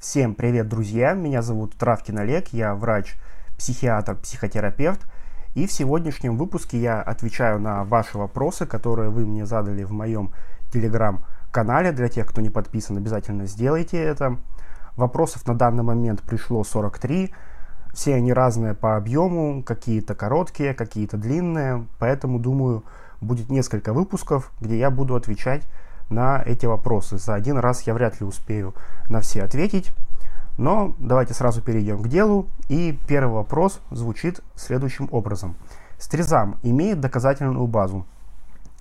Всем привет, друзья! Меня зовут Травкин Олег, я врач, психиатр, психотерапевт. И в сегодняшнем выпуске я отвечаю на ваши вопросы, которые вы мне задали в моем телеграм-канале. Для тех, кто не подписан, обязательно сделайте это. Вопросов на данный момент пришло 43. Все они разные по объему, какие-то короткие, какие-то длинные. Поэтому, думаю, будет несколько выпусков, где я буду отвечать на эти вопросы. За один раз я вряд ли успею на все ответить, но давайте сразу перейдем к делу. И первый вопрос звучит следующим образом. Стрезам имеет доказательную базу.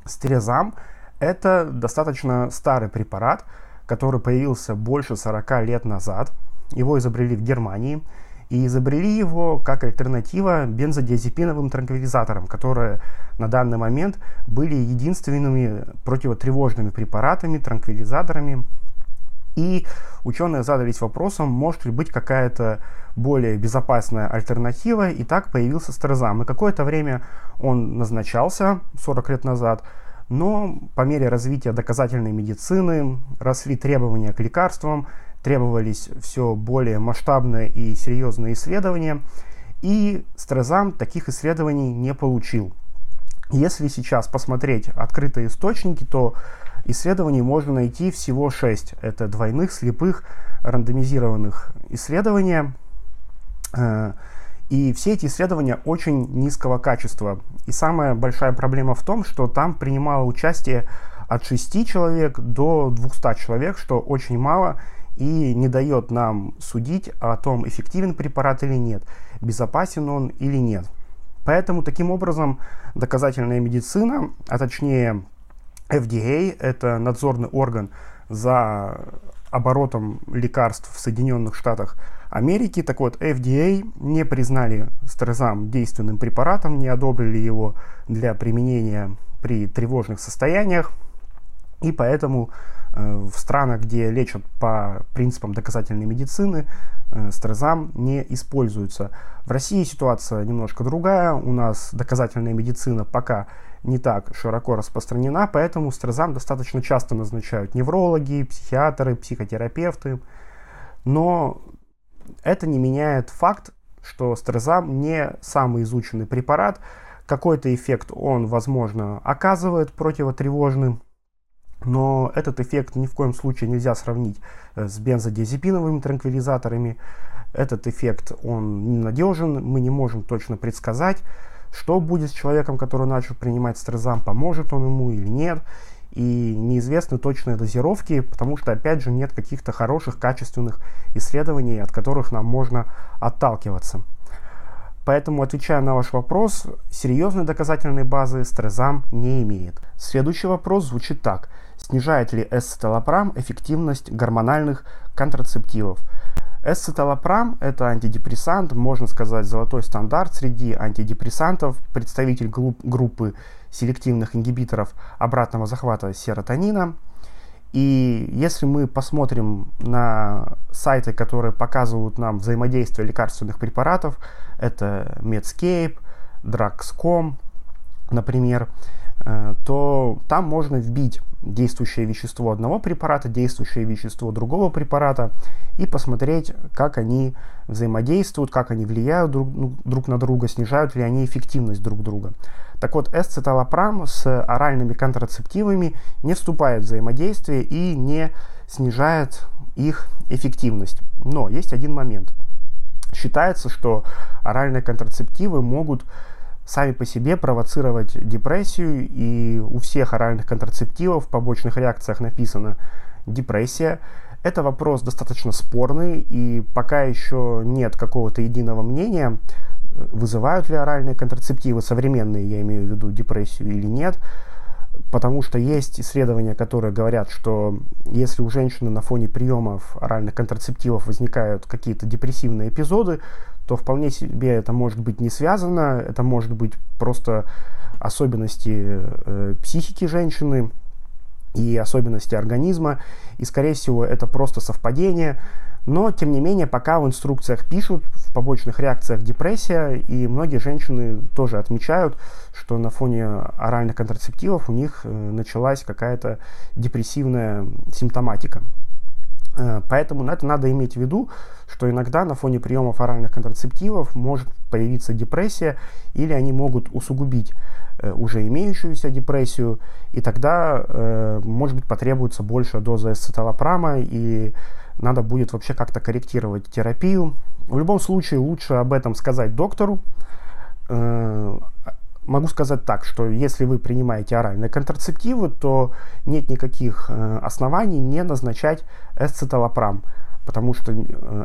Стрезам — это достаточно старый препарат, который появился больше 40 лет назад. Его изобрели в Германии, и изобрели его как альтернатива бензодиазепиновым транквилизаторам, которые на данный момент были единственными противотревожными препаратами, транквилизаторами. И ученые задались вопросом, может ли быть какая-то более безопасная альтернатива, и так появился стрезам. И какое-то время он назначался, 40 лет назад, но по мере развития доказательной медицины росли требования к лекарствам, требовались все более масштабные и серьезные исследования, и стрезам таких исследований не получил. Если сейчас посмотреть открытые источники, то исследований можно найти всего 6. Это двойных, слепых, рандомизированных исследования. И все эти исследования очень низкого качества. И самая большая проблема в том, что там принимало участие от 6 человек до 200 человек, что очень мало и не дает нам судить о том, эффективен препарат или нет, безопасен он или нет. Поэтому таким образом доказательная медицина, а точнее FDA, это надзорный орган за оборотом лекарств в Соединенных Штатах Америки, так вот FDA не признали стрезам действенным препаратом, не одобрили его для применения при тревожных состояниях, и поэтому в странах, где лечат по принципам доказательной медицины, стрезам не используется. В России ситуация немножко другая. У нас доказательная медицина пока не так широко распространена, поэтому стрезам достаточно часто назначают неврологи, психиатры, психотерапевты. Но это не меняет факт, что стрезам не самый изученный препарат. Какой-то эффект он, возможно, оказывает противотревожным, но этот эффект ни в коем случае нельзя сравнить с бензодиазепиновыми транквилизаторами. Этот эффект, он ненадежен, мы не можем точно предсказать, что будет с человеком, который начал принимать стрезам, поможет он ему или нет. И неизвестны точные дозировки, потому что, опять же, нет каких-то хороших, качественных исследований, от которых нам можно отталкиваться. Поэтому, отвечая на ваш вопрос, серьезной доказательной базы стрезам не имеет. Следующий вопрос звучит так. Снижает ли эсциталопрам эффективность гормональных контрацептивов? Эсциталопрам – это антидепрессант, можно сказать, золотой стандарт среди антидепрессантов, представитель группы селективных ингибиторов обратного захвата серотонина. И если мы посмотрим на сайты, которые показывают нам взаимодействие лекарственных препаратов, это Medscape, Drugs.com, например, то там можно вбить действующее вещество одного препарата, действующее вещество другого препарата и посмотреть, как они взаимодействуют, как они влияют друг на друга, снижают ли они эффективность друг друга. Так вот, эсциталопрам с оральными контрацептивами не вступает в взаимодействие и не снижает их эффективность. Но есть один момент. Считается, что оральные контрацептивы могут сами по себе провоцировать депрессию, и у всех оральных контрацептивов в побочных реакциях написано «депрессия». Это вопрос достаточно спорный, и пока еще нет какого-то единого мнения, вызывают ли оральные контрацептивы современные, я имею в виду, депрессию или нет, потому что есть исследования, которые говорят, что если у женщины на фоне приемов оральных контрацептивов возникают какие-то депрессивные эпизоды, то вполне себе это может быть не связано, это может быть просто особенности психики женщины и особенности организма, и, скорее всего, это просто совпадение. Но, тем не менее, пока в инструкциях пишут, в побочных реакциях депрессия, и многие женщины тоже отмечают, что на фоне оральных контрацептивов у них началась какая-то депрессивная симптоматика. Поэтому это надо иметь в виду, что иногда на фоне приемов оральных контрацептивов может появиться депрессия, или они могут усугубить уже имеющуюся депрессию, и тогда, может быть, потребуется большая доза эсциталопрама, и надо будет вообще как-то корректировать терапию. В любом случае, лучше об этом сказать доктору. Могу сказать так, что если вы принимаете оральные контрацептивы, то нет никаких оснований не назначать эсциталопрам, потому что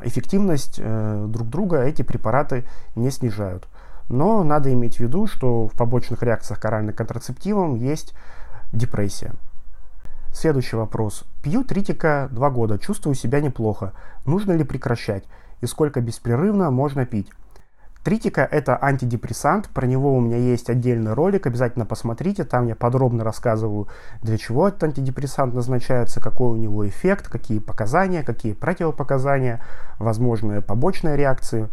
эффективность друг друга эти препараты не снижают. Но надо иметь в виду, что в побочных реакциях к оральным контрацептивам есть депрессия. Следующий вопрос. Пью Триттико 2 года, чувствую себя неплохо. Нужно ли прекращать? И сколько беспрерывно можно пить? Триттико – это антидепрессант, про него у меня есть отдельный ролик, обязательно посмотрите, там я подробно рассказываю, для чего этот антидепрессант назначается, какой у него эффект, какие показания, какие противопоказания, возможные побочные реакции.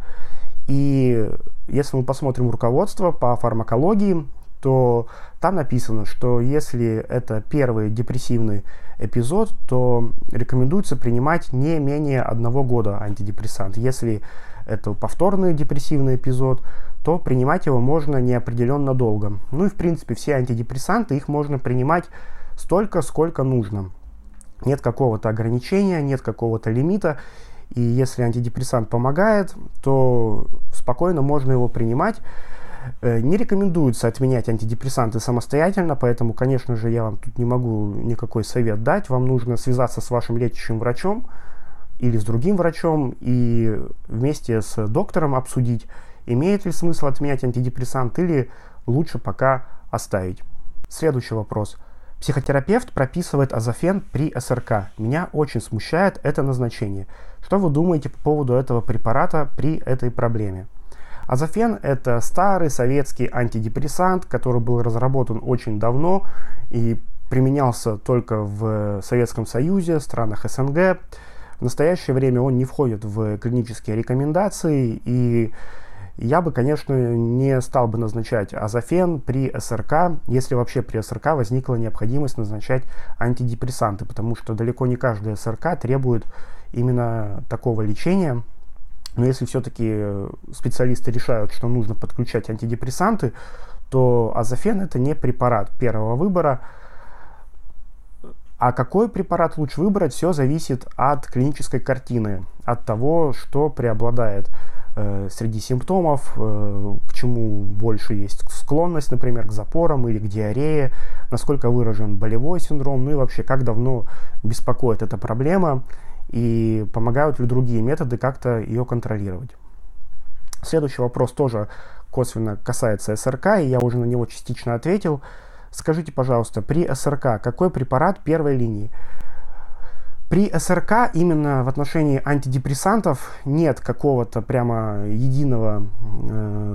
И если мы посмотрим руководство по фармакологии, то там написано, что если это первый депрессивный эпизод, то рекомендуется принимать не менее 1 года антидепрессант. Если это повторный депрессивный эпизод, то принимать его можно неопределенно долго. Ну и в принципе все антидепрессанты, их можно принимать столько, сколько нужно. Нет какого-то ограничения, нет какого-то лимита. И если антидепрессант помогает, то спокойно можно его принимать. Не рекомендуется отменять антидепрессанты самостоятельно, поэтому, конечно же, я вам тут не могу никакой совет дать. Вам нужно связаться с вашим лечащим врачом или с другим врачом и вместе с доктором обсудить, имеет ли смысл отменять антидепрессант или лучше пока оставить. Следующий вопрос. Психотерапевт прописывает азофен при СРК. Меня очень смущает это назначение. Что вы думаете по поводу этого препарата при этой проблеме? Азофен – это старый советский антидепрессант, который был разработан очень давно и применялся только в Советском Союзе, в странах СНГ. В настоящее время он не входит в клинические рекомендации, и я бы, конечно, не стал бы назначать азофен при СРК, если вообще при СРК возникла необходимость назначать антидепрессанты, потому что далеко не каждая СРК требует именно такого лечения. Но если все-таки специалисты решают, что нужно подключать антидепрессанты, то азофен – это не препарат первого выбора. А какой препарат лучше выбрать, все зависит от клинической картины, от того, что преобладает среди симптомов, к чему больше есть склонность, например, к запорам или к диарее, насколько выражен болевой синдром, ну и вообще, как давно беспокоит эта проблема, и помогают ли другие методы как-то ее контролировать. Следующий вопрос тоже косвенно касается СРК, и я уже на него частично ответил. Скажите, пожалуйста, при СРК какой препарат первой линии? При СРК именно в отношении антидепрессантов нет какого-то прямо единого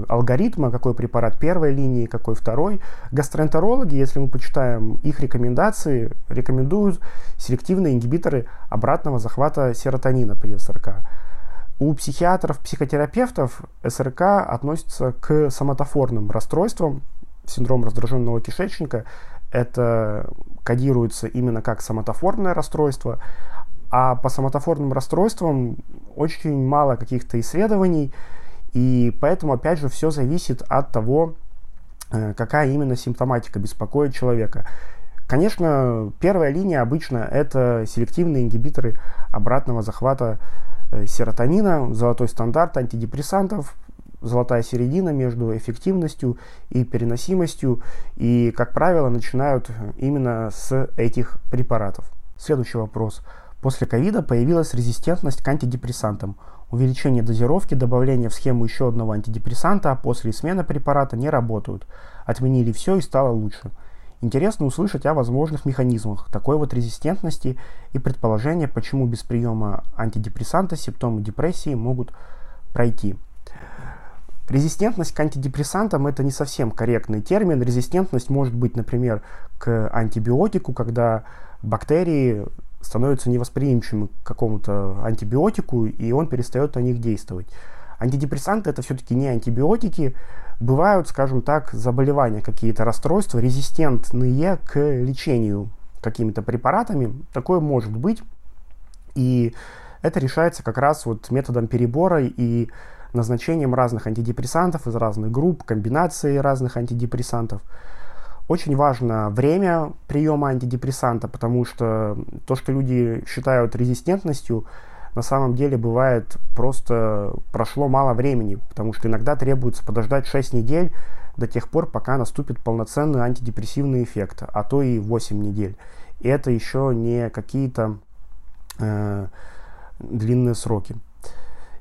алгоритма, какой препарат первой линии, какой второй. Гастроэнтерологи, если мы почитаем их рекомендации, рекомендуют селективные ингибиторы обратного захвата серотонина при СРК. У психиатров, психотерапевтов СРК относится к соматофорным расстройствам, синдром раздраженного кишечника. Это кодируется именно как соматоформное расстройство, а по соматоформным расстройствам очень мало каких-то исследований, и поэтому, опять же, все зависит от того, какая именно симптоматика беспокоит человека. Конечно, первая линия обычно это селективные ингибиторы обратного захвата серотонина, золотой стандарт антидепрессантов, золотая середина между эффективностью и переносимостью, и, как правило, начинают именно с этих препаратов. Следующий вопрос. После ковида появилась резистентность к антидепрессантам. Увеличение дозировки, добавление в схему еще одного антидепрессанта, а после смены препарата не работают. Отменили все и стало лучше. Интересно услышать о возможных механизмах такой вот резистентности и предположения, почему без приема антидепрессанта симптомы депрессии могут пройти. Резистентность к антидепрессантам – это не совсем корректный термин. Резистентность может быть, например, к антибиотику, когда бактерии становятся невосприимчивыми к какому-то антибиотику, и он перестает на них действовать. Антидепрессанты – это все-таки не антибиотики. Бывают, скажем так, заболевания, какие-то расстройства, резистентные к лечению какими-то препаратами. Такое может быть. И это решается как раз вот методом перебора и назначением разных антидепрессантов из разных групп, комбинацией разных антидепрессантов. Очень важно время приема антидепрессанта, потому что то, что люди считают резистентностью, на самом деле бывает просто прошло мало времени, потому что иногда требуется подождать 6 недель до тех пор, пока наступит полноценный антидепрессивный эффект, а то и 8 недель. И это еще не какие-то длинные сроки.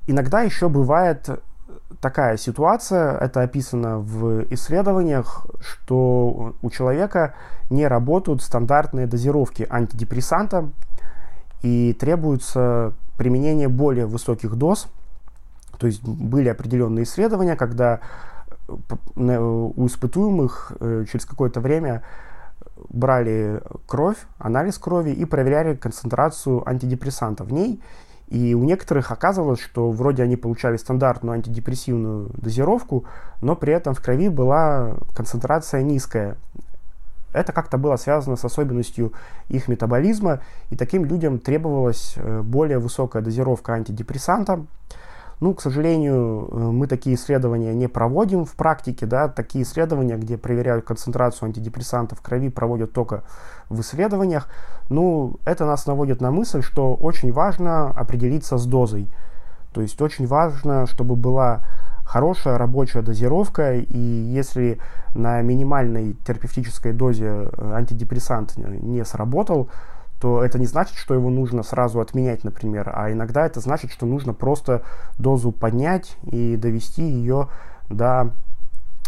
Иногда еще бывает такая ситуация, это описано в исследованиях, что у человека не работают стандартные дозировки антидепрессанта и требуется применение более высоких доз. То есть были определенные исследования, когда у испытуемых через какое-то время брали кровь, анализ крови и проверяли концентрацию антидепрессанта в ней. И у некоторых оказывалось, что вроде они получали стандартную антидепрессивную дозировку, но при этом в крови была концентрация низкая. Это как-то было связано с особенностью их метаболизма, и таким людям требовалась более высокая дозировка антидепрессанта. Ну, к сожалению, мы такие исследования не проводим в практике, да, такие исследования, где проверяют концентрацию антидепрессантов в крови, проводят только в исследованиях. Ну, это нас наводит на мысль, что очень важно определиться с дозой. То есть очень важно, чтобы была хорошая рабочая дозировка, и если на минимальной терапевтической дозе антидепрессант не сработал, то это не значит, что его нужно сразу отменять, например, а иногда это значит, что нужно просто дозу поднять и довести ее до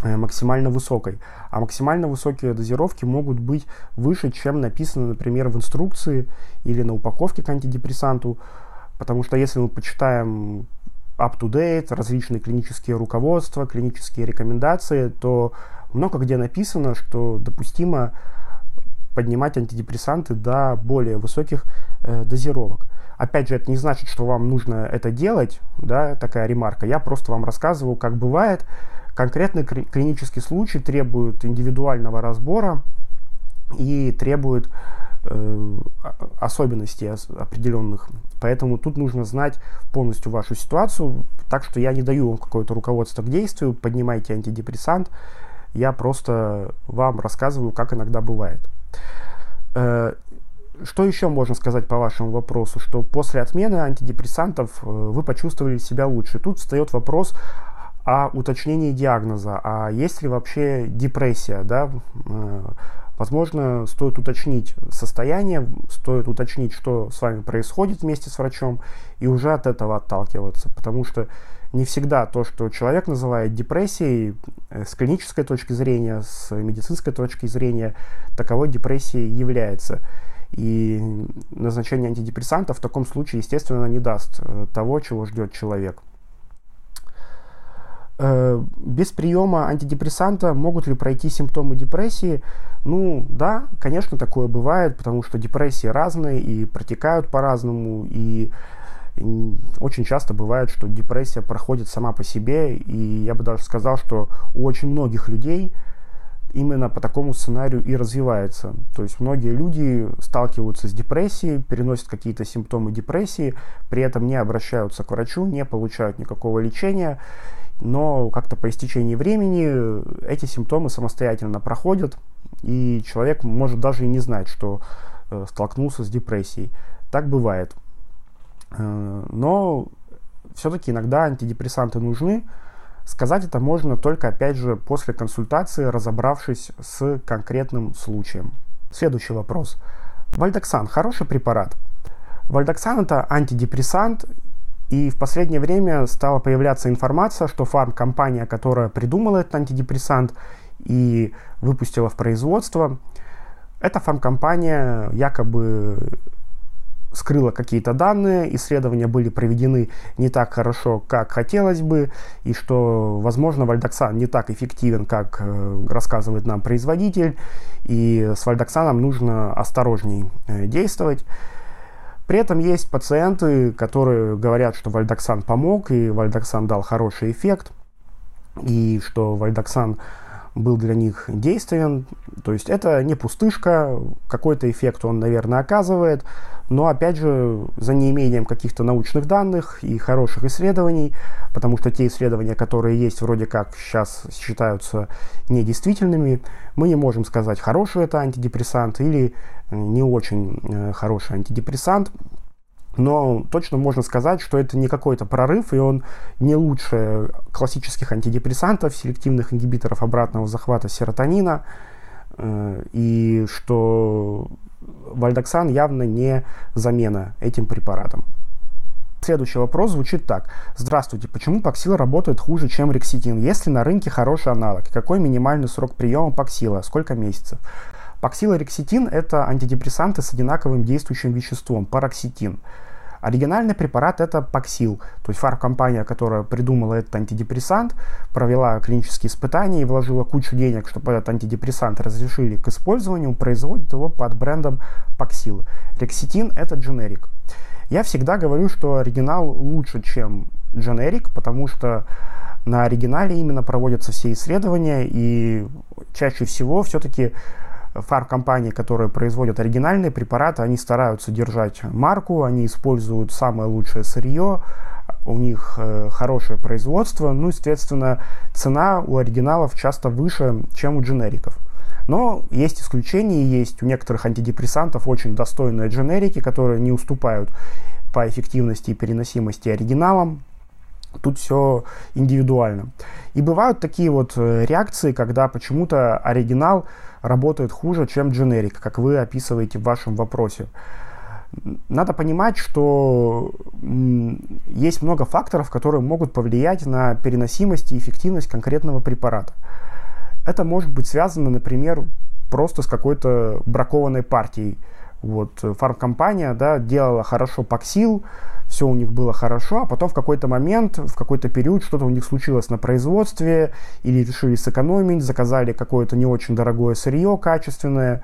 максимально высокой. А максимально высокие дозировки могут быть выше, чем написано, например, в инструкции или на упаковке к антидепрессанту, потому что если мы почитаем up-to-date, различные клинические руководства, клинические рекомендации, то много где написано, что допустимо поднимать антидепрессанты до более высоких дозировок. Опять же, это не значит, что вам нужно это делать, да, такая ремарка. Я просто вам рассказываю, как бывает. Конкретный клинический случай требует индивидуального разбора и требует особенностей определенных. Поэтому тут нужно знать полностью вашу ситуацию. Так что я не даю вам какое-то руководство к действию, поднимайте антидепрессант. Я просто вам рассказываю, как иногда бывает. Что еще можно сказать по вашему вопросу? Что после отмены антидепрессантов вы почувствовали себя лучше. Тут встает вопрос о уточнении диагноза. А есть ли вообще депрессия? Да? Возможно, стоит уточнить состояние, стоит уточнить, что с вами происходит вместе с врачом, и уже от этого отталкиваться. Потому что не всегда то, что человек называет депрессией, с клинической точки зрения, с медицинской точки зрения, таковой депрессией является. И назначение антидепрессантов в таком случае, естественно, не даст того, чего ждет человек. Без приема антидепрессанта могут ли пройти симптомы депрессии? Ну да, конечно, такое бывает, потому что депрессии разные и протекают по-разному, и очень часто бывает, что депрессия проходит сама по себе, и я бы даже сказал, что у очень многих людей именно по такому сценарию и развивается. То есть многие люди сталкиваются с депрессией, переносят какие-то симптомы депрессии, при этом не обращаются к врачу, не получают никакого лечения, но как-то по истечении времени эти симптомы самостоятельно проходят, и человек может даже и не знать, что столкнулся с депрессией. Так бывает. Но все-таки иногда антидепрессанты нужны. Сказать это можно только, опять же, после консультации, разобравшись с конкретным случаем. Следующий вопрос. Вальдоксан – хороший препарат? Вальдоксан – это антидепрессант, и в последнее время стала появляться информация, что фармкомпания, которая придумала этот антидепрессант и выпустила в производство, эта фармкомпания якобы скрыла какие-то данные, исследования были проведены не так хорошо, как хотелось бы, и что, возможно, вальдоксан не так эффективен, как рассказывает нам производитель, и с вальдоксаном нужно осторожней действовать. При этом есть пациенты, которые говорят, что вальдоксан помог, и вальдоксан дал хороший эффект, и что вальдоксан был для них действен. То есть это не пустышка, какой-то эффект он, наверное, оказывает, Но, опять же, за неимением каких-то научных данных и хороших исследований, потому что те исследования, которые есть, вроде как сейчас считаются недействительными, мы не можем сказать, хороший это антидепрессант или не очень хороший антидепрессант. Но точно можно сказать, что это не какой-то прорыв, и он не лучше классических антидепрессантов, селективных ингибиторов обратного захвата серотонина, и что вальдоксан явно не замена этим препаратам. Следующий вопрос звучит так. Здравствуйте, почему паксил работает хуже, чем рексетин, если на рынке хороший аналог? Какой минимальный срок приема паксила? Сколько месяцев? Паксил и рексетин – это антидепрессанты с одинаковым действующим веществом – пароксетин. Оригинальный препарат – это паксил, то есть фармкомпания, которая придумала этот антидепрессант, провела клинические испытания и вложила кучу денег, чтобы этот антидепрессант разрешили к использованию, производит его под брендом паксил. Рексетин – это дженерик. Я всегда говорю, что оригинал лучше, чем дженерик, потому что на оригинале именно проводятся все исследования, и чаще всего все-таки фармкомпании, которые производят оригинальные препараты, они стараются держать марку, они используют самое лучшее сырье, у них хорошее производство, ну и, соответственно, цена у оригиналов часто выше, чем у дженериков. Но есть исключения, есть у некоторых антидепрессантов очень достойные дженерики, которые не уступают по эффективности и переносимости оригиналам. Тут все индивидуально. И бывают такие вот реакции, когда почему-то оригинал работает хуже, чем дженерик, как вы описываете в вашем вопросе. Надо понимать, что есть много факторов, которые могут повлиять на переносимость и эффективность конкретного препарата. Это может быть связано, например, просто с какой-то бракованной партией. Вот, фармкомпания, да, делала хорошо паксил, все у них было хорошо, а потом в какой-то момент, в какой-то период что-то у них случилось на производстве, или решили сэкономить, заказали какое-то не очень дорогое сырье качественное,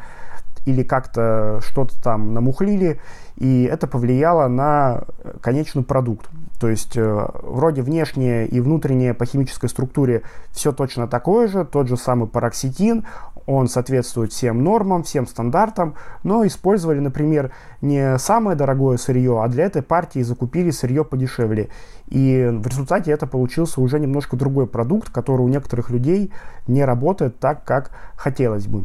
или как-то что-то там намухлили, и это повлияло на конечный продукт. То есть вроде внешнее и внутреннее по химической структуре все точно такое же, тот же самый пароксетин, он соответствует всем нормам, всем стандартам, но использовали, например, не самое дорогое сырье, а для этой партии закупили сырье подешевле. И в результате это получился уже немножко другой продукт, который у некоторых людей не работает так, как хотелось бы.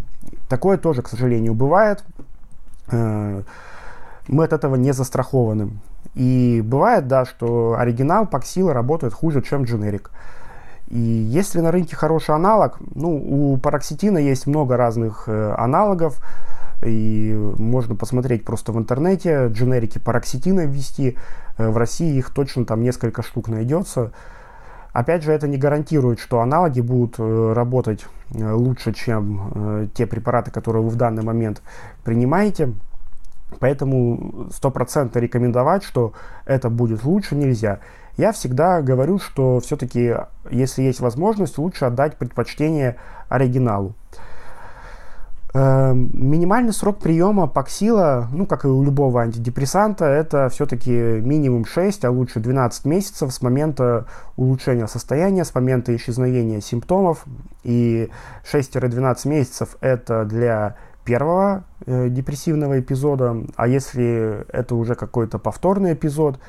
Такое тоже, к сожалению, бывает. Мы от этого не застрахованы. И бывает, да, что оригинал паксила работает хуже, чем дженерик. И если на рынке хороший аналог, ну, у пароксетина есть много разных аналогов, и можно посмотреть просто в интернете, дженерики пароксетина ввести, в России их точно там несколько штук найдется. Опять же, это не гарантирует, что аналоги будут работать лучше, чем те препараты, которые вы в данный момент принимаете. Поэтому 100% рекомендовать, что это будет лучше, нельзя. Я всегда говорю, что все-таки, если есть возможность, лучше отдать предпочтение оригиналу. Минимальный срок приема паксила, ну, как и у любого антидепрессанта, это все-таки минимум 6, а лучше 12 месяцев с момента улучшения состояния, с момента исчезновения симптомов. И 6-12 месяцев это для первого депрессивного эпизода, а если это уже какой-то повторный эпизод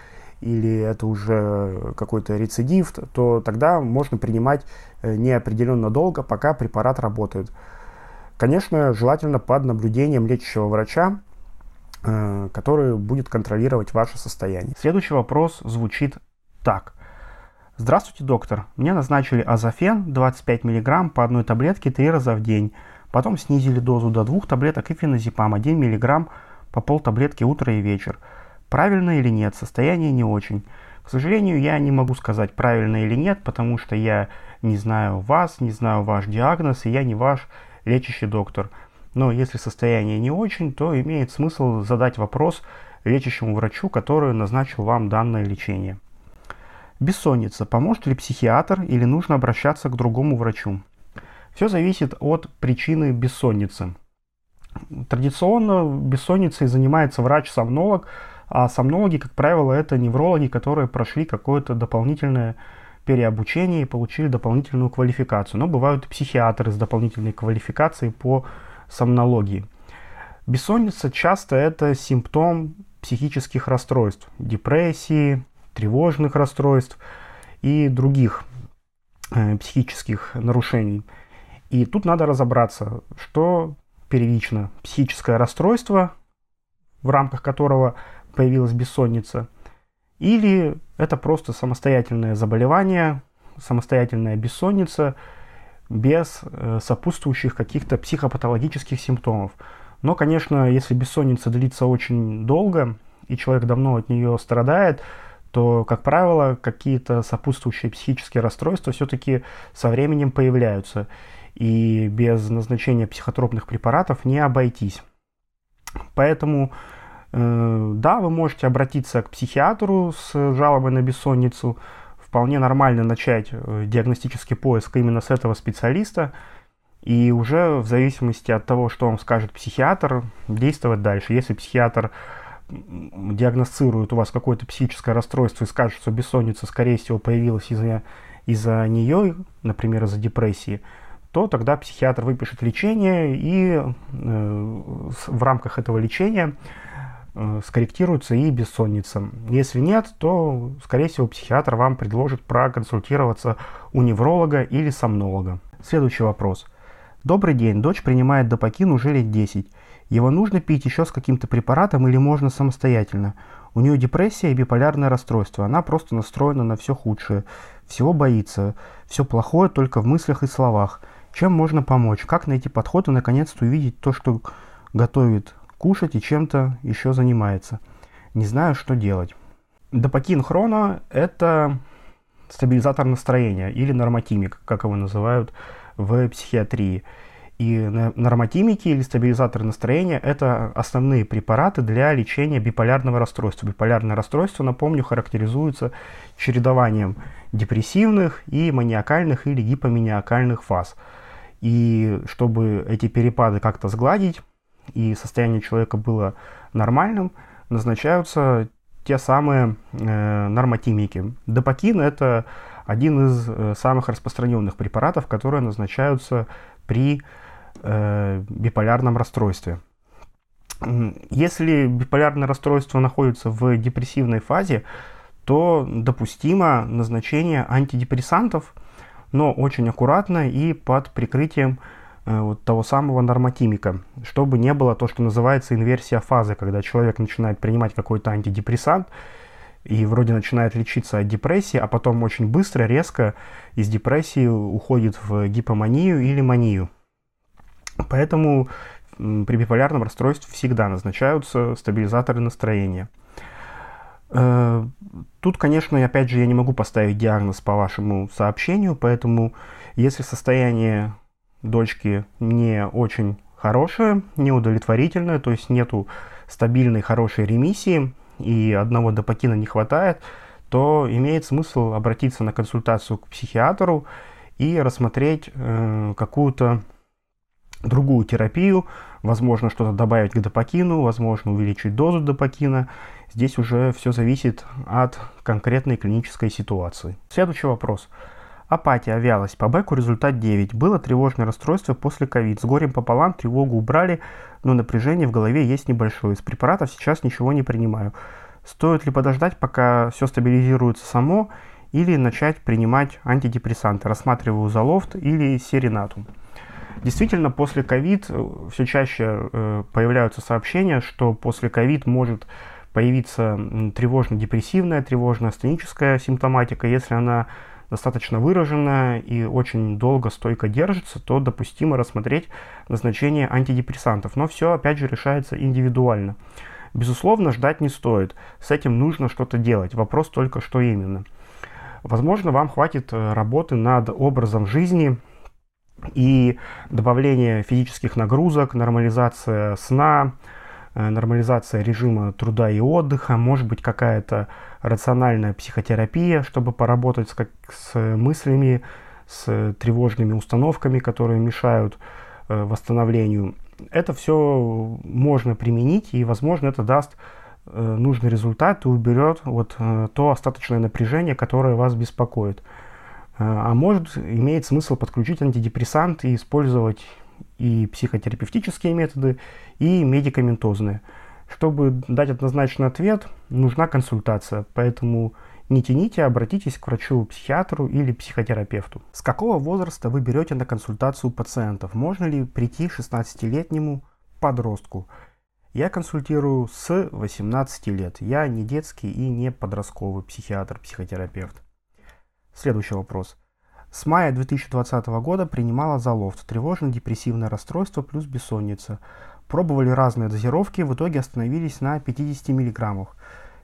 или это уже какой-то рецидив, то тогда можно принимать неопределенно долго, пока препарат работает. Конечно, желательно под наблюдением лечащего врача, который будет контролировать ваше состояние. Следующий вопрос звучит так. Здравствуйте, доктор. Мне назначили азофен 25 мг по одной таблетке 3 раза в день. Потом снизили дозу до 2 таблеток и феназепам 1 мг по полтаблетки утро и вечер. Правильно или нет? Состояние не очень. К сожалению, я не могу сказать, правильно или нет, потому что я не знаю вас, не знаю ваш диагноз, и я не ваш лечащий доктор. Но если состояние не очень, то имеет смысл задать вопрос лечащему врачу, который назначил вам данное лечение. Бессонница. Поможет ли психиатр или нужно обращаться к другому врачу? Все зависит от причины бессонницы. Традиционно бессонницей занимается врач-сомнолог, а сомнологи, как правило, это неврологи, которые прошли какое-то дополнительное переобучение и получили дополнительную квалификацию. Но бывают и психиатры с дополнительной квалификацией по сомнологии. Бессонница часто это симптом психических расстройств, депрессии, тревожных расстройств и других психических нарушений. И тут надо разобраться, что первично психическое расстройство, в рамках которого появилась бессонница, или это просто самостоятельное заболевание, самостоятельная бессонница без сопутствующих каких-то психопатологических симптомов. Но, конечно, если бессонница длится очень долго, и человек давно от нее страдает, то, как правило, какие-то сопутствующие психические расстройства все-таки со временем появляются. И без назначения психотропных препаратов не обойтись. Поэтому, да, вы можете обратиться к психиатру с жалобой на бессонницу. Вполне нормально начать диагностический поиск именно с этого специалиста. И уже в зависимости от того, что вам скажет психиатр, действовать дальше. Если психиатр диагностирует у вас какое-то психическое расстройство и скажет, что бессонница, скорее всего, появилась из-за нее, например, из-за депрессии, то тогда психиатр выпишет лечение и в рамках этого лечения скорректируется и бессонница. Если нет, то, скорее всего, психиатр вам предложит проконсультироваться у невролога или сомнолога. Следующий вопрос. Добрый день, дочь принимает Депакин уже лет 10. Его нужно пить еще с каким-то препаратом или можно самостоятельно? У нее депрессия и биполярное расстройство. Она просто настроена на все худшее. Всего боится. Все плохое только в мыслях и словах. Чем можно помочь? Как найти подход и наконец-то увидеть то, что готовит кушать и чем-то еще занимается? Не знаю, что делать. Депакин хроно – это стабилизатор настроения или нормотимик, как его называют в психиатрии. И нормотимики или стабилизаторы настроения – это основные препараты для лечения биполярного расстройства. Биполярное расстройство, напомню, характеризуется чередованием депрессивных и маниакальных или гипоманиакальных фаз. И чтобы эти перепады как-то сгладить и состояние человека было нормальным, назначаются те самые нормотимики. Депакин – это один из самых распространенных препаратов, которые назначаются при биполярном расстройстве. Если биполярное расстройство находится в депрессивной фазе, то допустимо назначение антидепрессантов, но очень аккуратно и под прикрытием вот того самого нормотимика, чтобы не было то, что называется инверсия фазы, когда человек начинает принимать какой-то антидепрессант и вроде начинает лечиться от депрессии, а потом очень быстро, резко из депрессии уходит в гипоманию или манию. Поэтому при биполярном расстройстве всегда назначаются стабилизаторы настроения. Тут, конечно, опять же, я не могу поставить диагноз по вашему сообщению, поэтому если состояние дочки не очень хорошее, неудовлетворительное, то есть нету стабильной хорошей ремиссии, и одного депакина не хватает, то имеет смысл обратиться на консультацию к психиатру и рассмотреть какую-то другую терапию, возможно, что-то добавить к депакину, возможно, увеличить дозу депакина. Здесь уже все зависит от конкретной клинической ситуации. Следующий вопрос. Апатия, вялость. По БЭКу результат 9. Было тревожное расстройство после ковид. С горем пополам тревогу убрали, но напряжение в голове есть небольшое. Из препаратов сейчас ничего не принимаю. Стоит ли подождать, пока все стабилизируется само, или начать принимать антидепрессанты? Рассматриваю Золофт или Серенатум. Действительно, после ковид все чаще появляются сообщения, что после ковид может появиться тревожно-депрессивная, тревожно-астеническая симптоматика, если она достаточно выраженная и очень долго стойко держится, то допустимо рассмотреть назначение антидепрессантов. Но все, опять же, решается индивидуально. Безусловно, ждать не стоит. С этим нужно что-то делать. Вопрос только, что именно. Возможно, вам хватит работы над образом жизни и добавление физических нагрузок, нормализация сна, нормализация режима труда и отдыха, может быть, какая-то рациональная психотерапия, чтобы поработать с мыслями, с тревожными установками, которые мешают восстановлению. Это все можно применить, и, возможно, это даст нужный результат и уберет вот то остаточное напряжение, которое вас беспокоит. А может, имеет смысл подключить антидепрессант и использовать и психотерапевтические методы, и медикаментозные. Чтобы дать однозначный ответ, нужна консультация, поэтому не тяните, обратитесь к врачу-психиатру или психотерапевту. С какого возраста вы берете на консультацию пациентов? Можно ли прийти 16-летнему подростку? Я консультирую с 18 лет. Я не детский и не подростковый психиатр, психотерапевт. Следующий вопрос. С мая 2020 года принимала Золофт, тревожно-депрессивное расстройство плюс бессонница. Пробовали разные дозировки, в итоге остановились на 50 мг.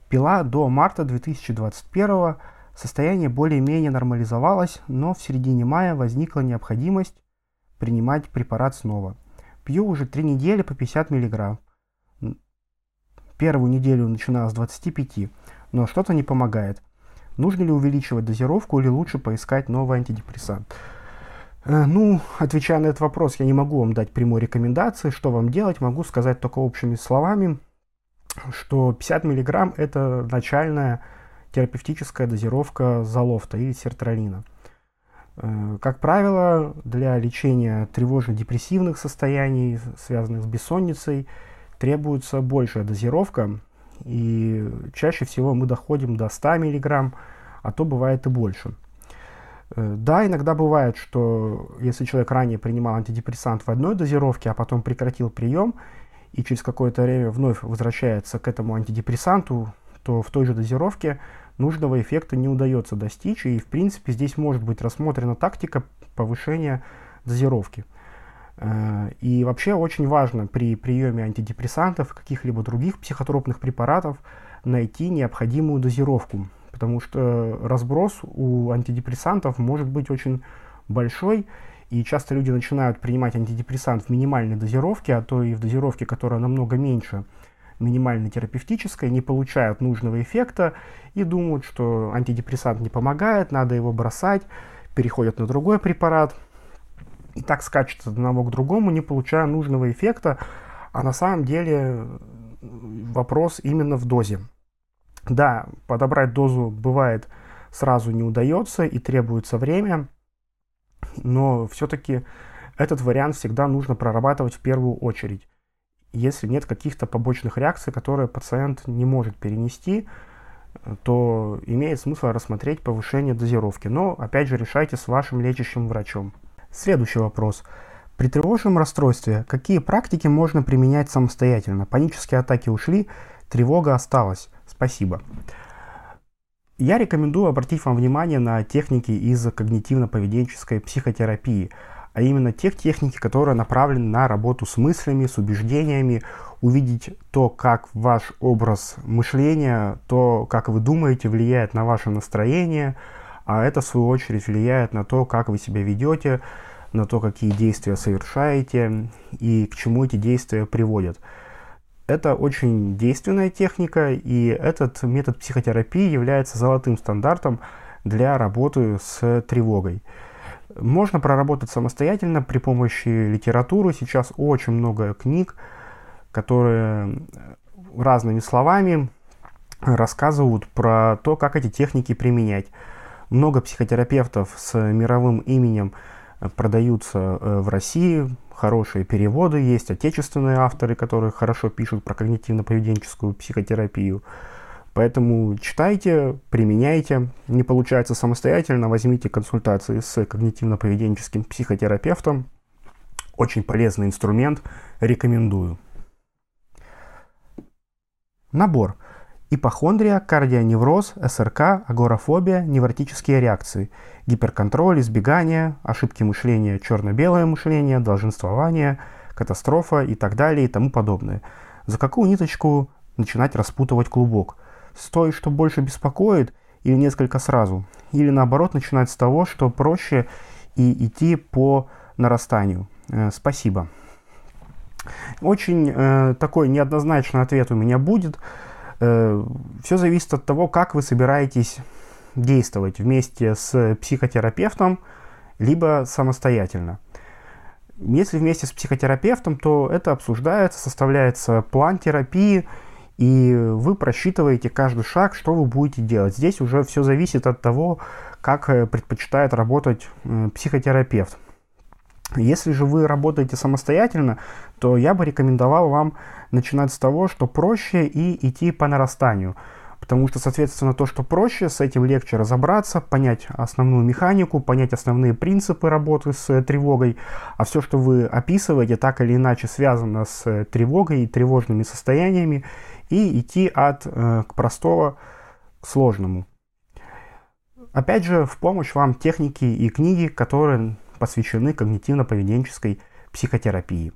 Пила до марта 2021, состояние более-менее нормализовалось, но в середине мая возникла необходимость принимать препарат снова. Пью уже 3 недели по 50 мг. Первую неделю начинала с 25, но что-то не помогает. Нужно ли увеличивать дозировку или лучше поискать новый антидепрессант? Отвечая на этот вопрос, я не могу вам дать прямой рекомендации, что вам делать. Могу сказать только общими словами, что 50 мг – это начальная терапевтическая дозировка Золофта или сертралина. Как правило, для лечения тревожно-депрессивных состояний, связанных с бессонницей, требуется большая дозировка, и чаще всего мы доходим до 100 мг, а то бывает и больше. Да, иногда бывает, что если человек ранее принимал антидепрессант в одной дозировке, а потом прекратил прием и через какое-то время вновь возвращается к этому антидепрессанту, то в той же дозировке нужного эффекта не удается достичь. И, в принципе, здесь может быть рассмотрена тактика повышения дозировки. И вообще очень важно при приеме антидепрессантов и каких-либо других психотропных препаратов найти необходимую дозировку, потому что разброс у антидепрессантов может быть очень большой, и часто люди начинают принимать антидепрессант в минимальной дозировке, а то и в дозировке, которая намного меньше минимальной терапевтической, не получают нужного эффекта и думают, что антидепрессант не помогает, надо его бросать, переходят на другой препарат. И так скачет от одного к другому, не получая нужного эффекта, а на самом деле вопрос именно в дозе. Да, подобрать дозу бывает сразу не удается и требуется время, но все-таки этот вариант всегда нужно прорабатывать в первую очередь, если нет каких-то побочных реакций, которые пациент не может перенести, то имеет смысл рассмотреть повышение дозировки, но опять же решайте с вашим лечащим врачом. Следующий вопрос. При тревожном расстройстве какие практики можно применять самостоятельно? Панические атаки ушли, тревога осталась. Спасибо. Я рекомендую обратить вам внимание на техники из когнитивно-поведенческой психотерапии, а именно те техники, которые направлены на работу с мыслями, с убеждениями, увидеть то, как ваш образ мышления, то, как вы думаете, влияет на ваше настроение, а это, в свою очередь, влияет на то, как вы себя ведете, на то, какие действия совершаете и к чему эти действия приводят. Это очень действенная техника, и этот метод психотерапии является золотым стандартом для работы с тревогой. Можно проработать самостоятельно при помощи литературы. Сейчас очень много книг, которые разными словами рассказывают про то, как эти техники применять. Много психотерапевтов с мировым именем продаются в России, хорошие переводы есть, отечественные авторы, которые хорошо пишут про когнитивно-поведенческую психотерапию. Поэтому читайте, применяйте, не получается самостоятельно, возьмите консультации с когнитивно-поведенческим психотерапевтом. Очень полезный инструмент, рекомендую. Набор. Ипохондрия, кардионевроз, СРК, агорафобия, невротические реакции, гиперконтроль, избегание, ошибки мышления, черно-белое мышление, долженствование, катастрофа и так далее и тому подобное. За какую ниточку начинать распутывать клубок? С той, что больше беспокоит, или несколько сразу? Или наоборот начинать с того, что проще, и идти по нарастанию? Спасибо. Очень такой неоднозначный ответ у меня будет. Все зависит от того, как вы собираетесь действовать вместе с психотерапевтом, либо самостоятельно. Если вместе с психотерапевтом, то это обсуждается, составляется план терапии, и вы просчитываете каждый шаг, что вы будете делать. Здесь уже все зависит от того, как предпочитает работать психотерапевт. Если же вы работаете самостоятельно, то я бы рекомендовал вам начинать с того, что проще, и идти по нарастанию. Потому что, соответственно, то, что проще, с этим легче разобраться, понять основную механику, понять основные принципы работы с тревогой. А все, что вы описываете, так или иначе связано с тревогой и тревожными состояниями, и идти от простого к сложному. Опять же, в помощь вам техники и книги, которые посвящены когнитивно-поведенческой психотерапии.